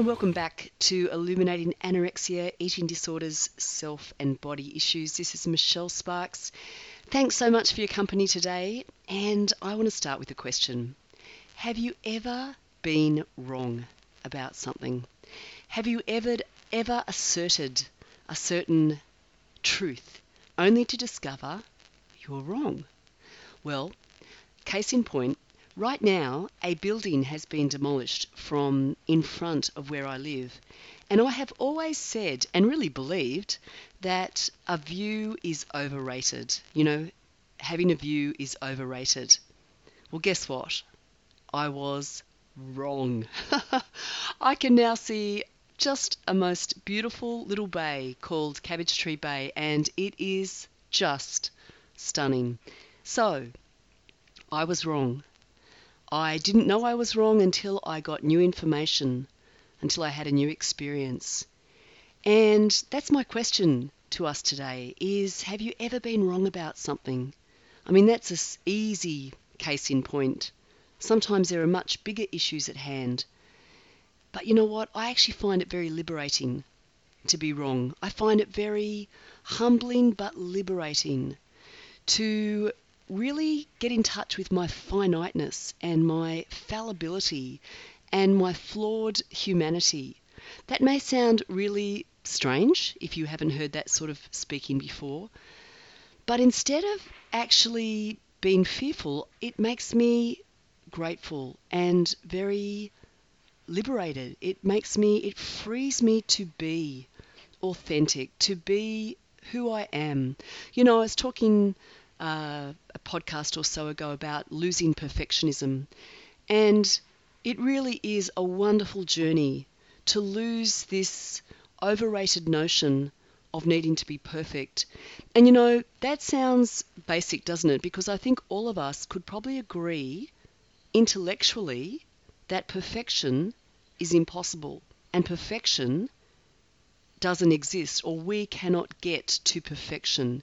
and welcome back to Illuminating Anorexia, Eating Disorders, Self and Body Issues. This is Michelle Sparks. Thanks so much for your company today, and I want to start with a question. Have you ever been wrong about something? Have you ever asserted a certain truth only to discover you're wrong? Well, case in point, right now a building has been demolished from in front of where I live, and I have always said and really believed that a view is overrated. You know, having a view is overrated. Well, guess what? I was wrong. I can now see just a most beautiful little bay called Cabbage Tree Bay, and it is just stunning. So, I was wrong. I didn't know I was wrong until I got new information, until I had a new experience. And that's my question to us today is, have you ever been wrong about something? I mean, that's an easy case in point. Sometimes there are much bigger issues at hand. But you know what? I actually find it very liberating to be wrong. I find it very humbling but liberating to really get in touch with my finiteness and my fallibility and my flawed humanity. That may sound really strange if you haven't heard that sort of speaking before, but instead of actually being fearful, it makes me grateful and very liberated. It frees me to be authentic, to be who I am. You know, I was talking a podcast or so ago about losing perfectionism, and it really is a wonderful journey to lose this overrated notion of needing to be perfect. And you know, that sounds basic, doesn't it? Because I think all of us could probably agree intellectually that perfection is impossible, and perfection doesn't exist, or we cannot get to perfection.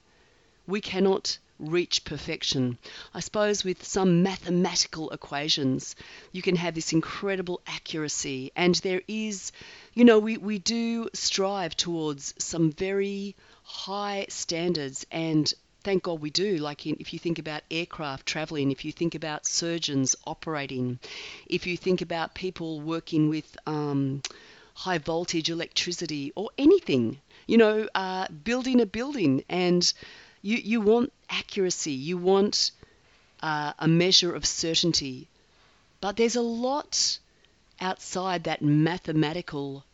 We cannot reach perfection. I suppose with some mathematical equations, you can have this incredible accuracy, and there is, you know, we do strive towards some very high standards, and thank God we do. Like if you think about aircraft traveling, if you think about surgeons operating, if you think about people working with high voltage electricity or anything, you know, building a building, and you want accuracy, you want a measure of certainty. But there's a lot outside that mathematical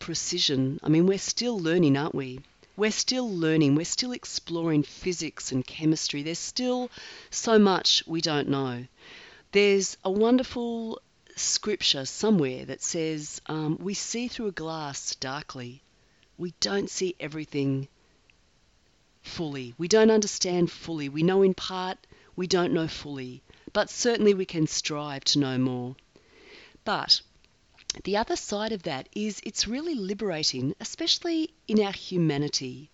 precision. I mean, we're still learning, aren't we? We're still learning, we're still exploring physics and chemistry. There's still so much we don't know. There's a wonderful scripture somewhere that says, we see through a glass darkly. We don't see everything fully. We don't understand fully. We know in part, we don't know fully, but certainly we can strive to know more. But the other side of that is it's really liberating, especially in our humanity,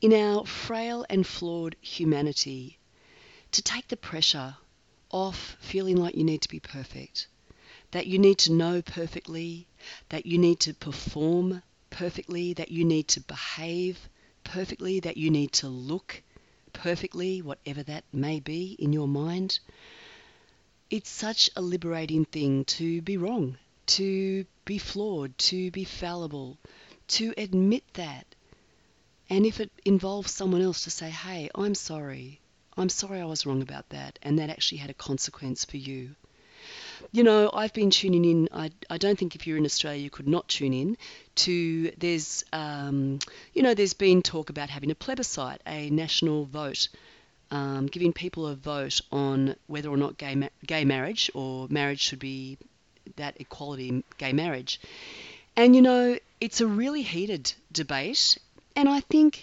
in our frail and flawed humanity, to take the pressure off feeling like you need to be perfect, that you need to know perfectly, that you need to perform perfectly, that you need to behave perfectly, that you need to look perfectly, whatever that may be in your mind. It's such a liberating thing to be wrong, to be flawed, to be fallible, to admit that. And if it involves someone else, to say, hey, I'm sorry I was wrong about that, and that actually had a consequence for you. You know, I've been tuning in. I don't think if you're in Australia you could not tune in to, there's, you know, there's been talk about having a plebiscite, a national vote, giving people a vote on whether or not gay marriage or marriage should be that equality, gay marriage. And, you know, it's a really heated debate. And I think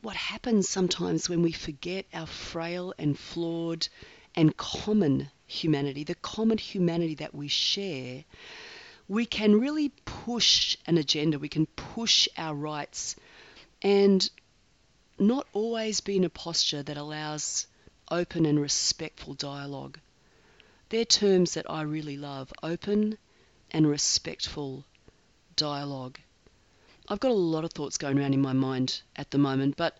what happens sometimes when we forget our frail and flawed and common humanity, the common humanity that we share, we can really push an agenda, we can push our rights, and not always be in a posture that allows open and respectful dialogue. They're terms that I really love, open and respectful dialogue. I've got a lot of thoughts going around in my mind at the moment, but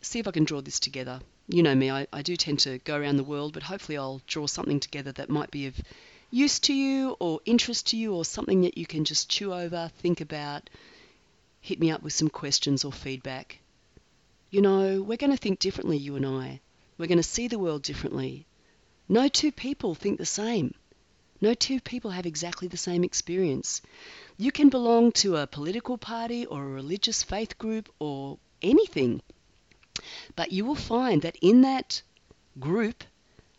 see if I can draw this together. You know me, I do tend to go around the world, but hopefully I'll draw something together that might be of use to you or interest to you, or something that you can just chew over, think about, hit me up with some questions or feedback. You know, we're going to think differently, you and I. We're going to see the world differently. No two people think the same. No two people have exactly the same experience. You can belong to a political party or a religious faith group or anything, but you will find that in that group,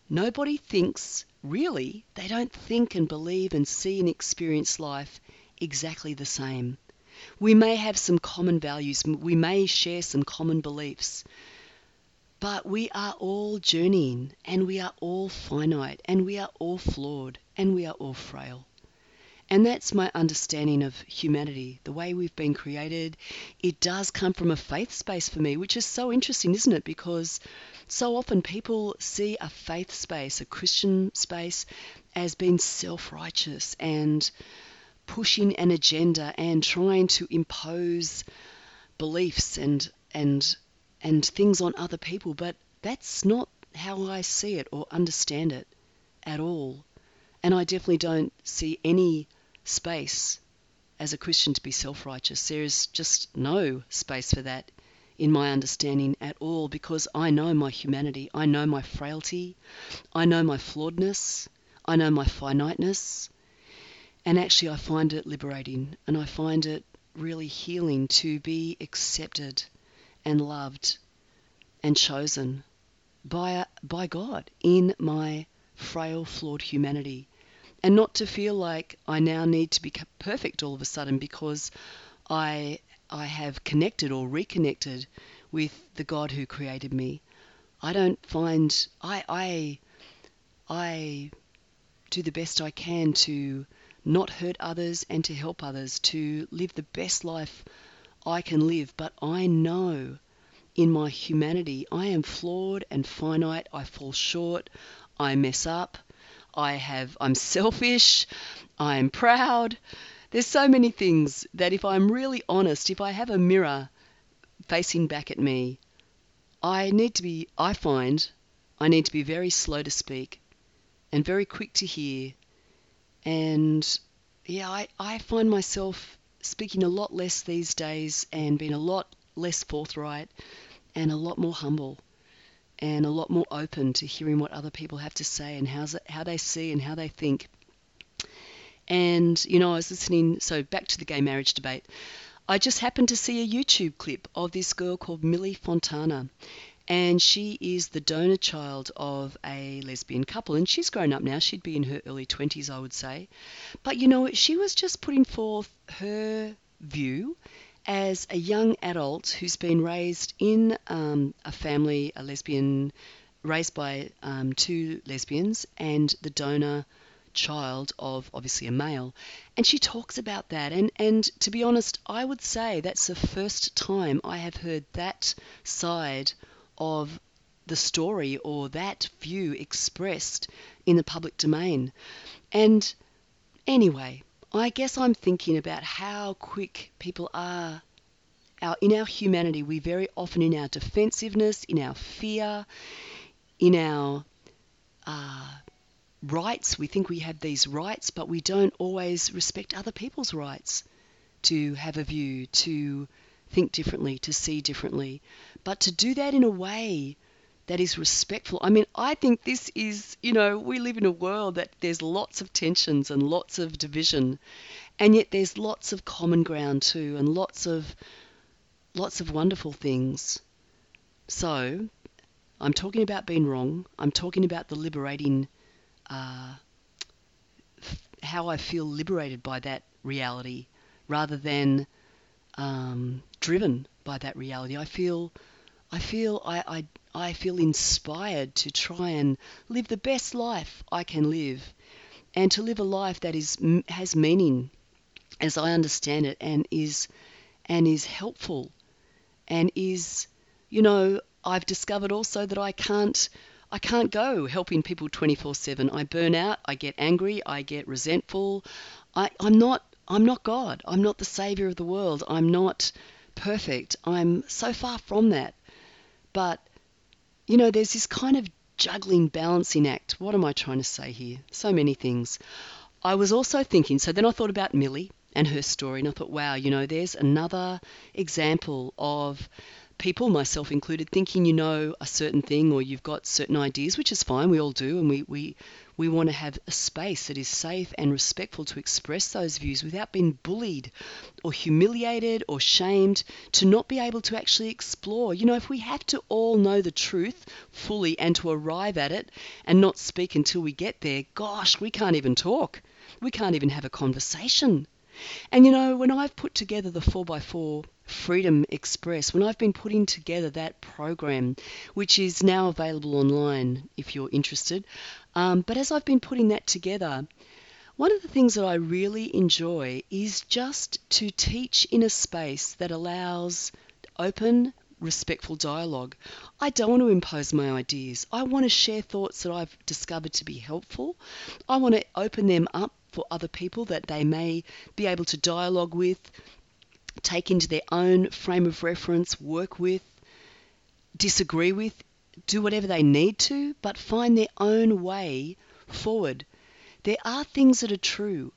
nobody thinks, really, they don't think and believe and see and experience life exactly the same. We may have some common values, we may share some common beliefs, but we are all journeying, and we are all finite, and we are all flawed, and we are all frail. And that's my understanding of humanity, the way we've been created. It does come from a faith space for me, which is so interesting, isn't it? Because so often people see a faith space, a Christian space, as being self-righteous and pushing an agenda and trying to impose beliefs and things on other people, but that's not how I see it or understand it at all. And I definitely don't see any space as a Christian to be self-righteous. There is just no space for that in my understanding at all, because I know my humanity, I know my frailty, I know my flawedness, I know my finiteness, and actually I find it liberating, and I find it really healing to be accepted and loved and chosen by God in my frail, flawed humanity, and not to feel like I now need to be perfect all of a sudden because I have connected or reconnected with the God who created me. I don't find I do the best I can to not hurt others and to help others, to live the best life I can live, but I know in my humanity I am flawed and finite. I fall short, I mess up, I'm selfish, I'm proud. There's so many things that if I'm really honest, if I have a mirror facing back at me, I find I need to be very slow to speak and very quick to hear. And yeah, I find myself speaking a lot less these days and being a lot less forthright and a lot more humble and a lot more open to hearing what other people have to say and how they see and how they think. And, you know, I was listening, so back to the gay marriage debate, I just happened to see a YouTube clip of this girl called Millie Fontana, and she is the donor child of a lesbian couple, and she's grown up now. She'd be in her early 20s, I would say. But, you know, she was just putting forth her view as a young adult who's been raised in two lesbians, and the donor child of obviously a male. And she talks about that, and to be honest, I would say that's the first time I have heard that side of the story or that view expressed in the public domain. And anyway, I guess I'm thinking about how quick people are. In our humanity, we very often, in our defensiveness, in our fear, in our rights, we think we have these rights, but we don't always respect other people's rights to have a view, to think differently, to see differently, but to do that in a way that is respectful. I mean, I think this is, you know, we live in a world that there's lots of tensions and lots of division, and yet there's lots of common ground too, and lots of wonderful things. So I'm talking about being wrong. I'm talking about the liberating, how I feel liberated by that reality rather than driven by that reality. I feel inspired to try and live the best life I can live, and to live a life that has meaning, as I understand it, and is helpful, and is, you know, I've discovered also that I can't I can't go helping people 24/7. I burn out, I get angry, I get resentful. I'm not God. I'm not the savior of the world. I'm not perfect. I'm so far from that. But, you know, there's this kind of juggling, balancing act. What am I trying to say here? So many things. I was also thinking, so then I thought about Millie and her story, and I thought, wow, you know, there's another example of people, myself included, thinking you know a certain thing or you've got certain ideas, which is fine, we all do, and we want to have a space that is safe and respectful to express those views without being bullied or humiliated or shamed to not be able to actually explore. You know, if we have to all know the truth fully and to arrive at it and not speak until we get there, gosh, we can't even talk. We can't even have a conversation. And, you know, when I've put together the 4x4 Freedom Express, when I've been putting together that program, which is now available online if you're interested, but as I've been putting that together, one of the things that I really enjoy is just to teach in a space that allows open, respectful dialogue. I don't want to impose my ideas. I want to share thoughts that I've discovered to be helpful. I want to open them up for other people that they may be able to dialogue with, take into their own frame of reference, work with, disagree with, do whatever they need to, but find their own way forward. There are things that are true.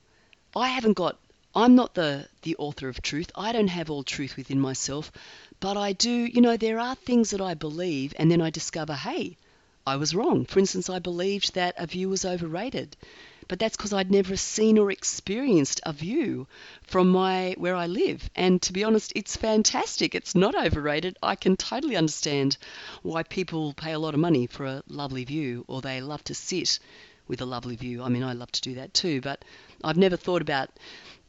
I'm not the author of truth. I don't have all truth within myself. But I do, you know, there are things that I believe and then I discover, hey, I was wrong. For instance, I believed that a view was overrated, but that's because I'd never seen or experienced a view from where I live. And to be honest, it's fantastic. It's not overrated. I can totally understand why people pay a lot of money for a lovely view, or they love to sit with a lovely view. I mean, I love to do that too, but I've never thought about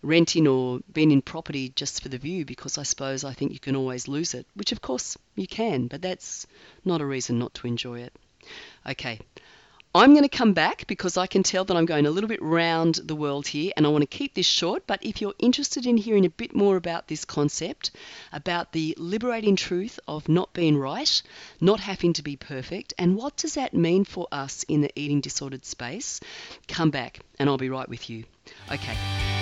renting or being in property just for the view, because I suppose I think you can always lose it, which of course you can, but that's not a reason not to enjoy it. Okay, I'm going to come back because I can tell that I'm going a little bit round the world here, and I want to keep this short, but if you're interested in hearing a bit more about this concept, about the liberating truth of not being right, not having to be perfect, and what does that mean for us in the eating disordered space, come back and I'll be right with you. Okay.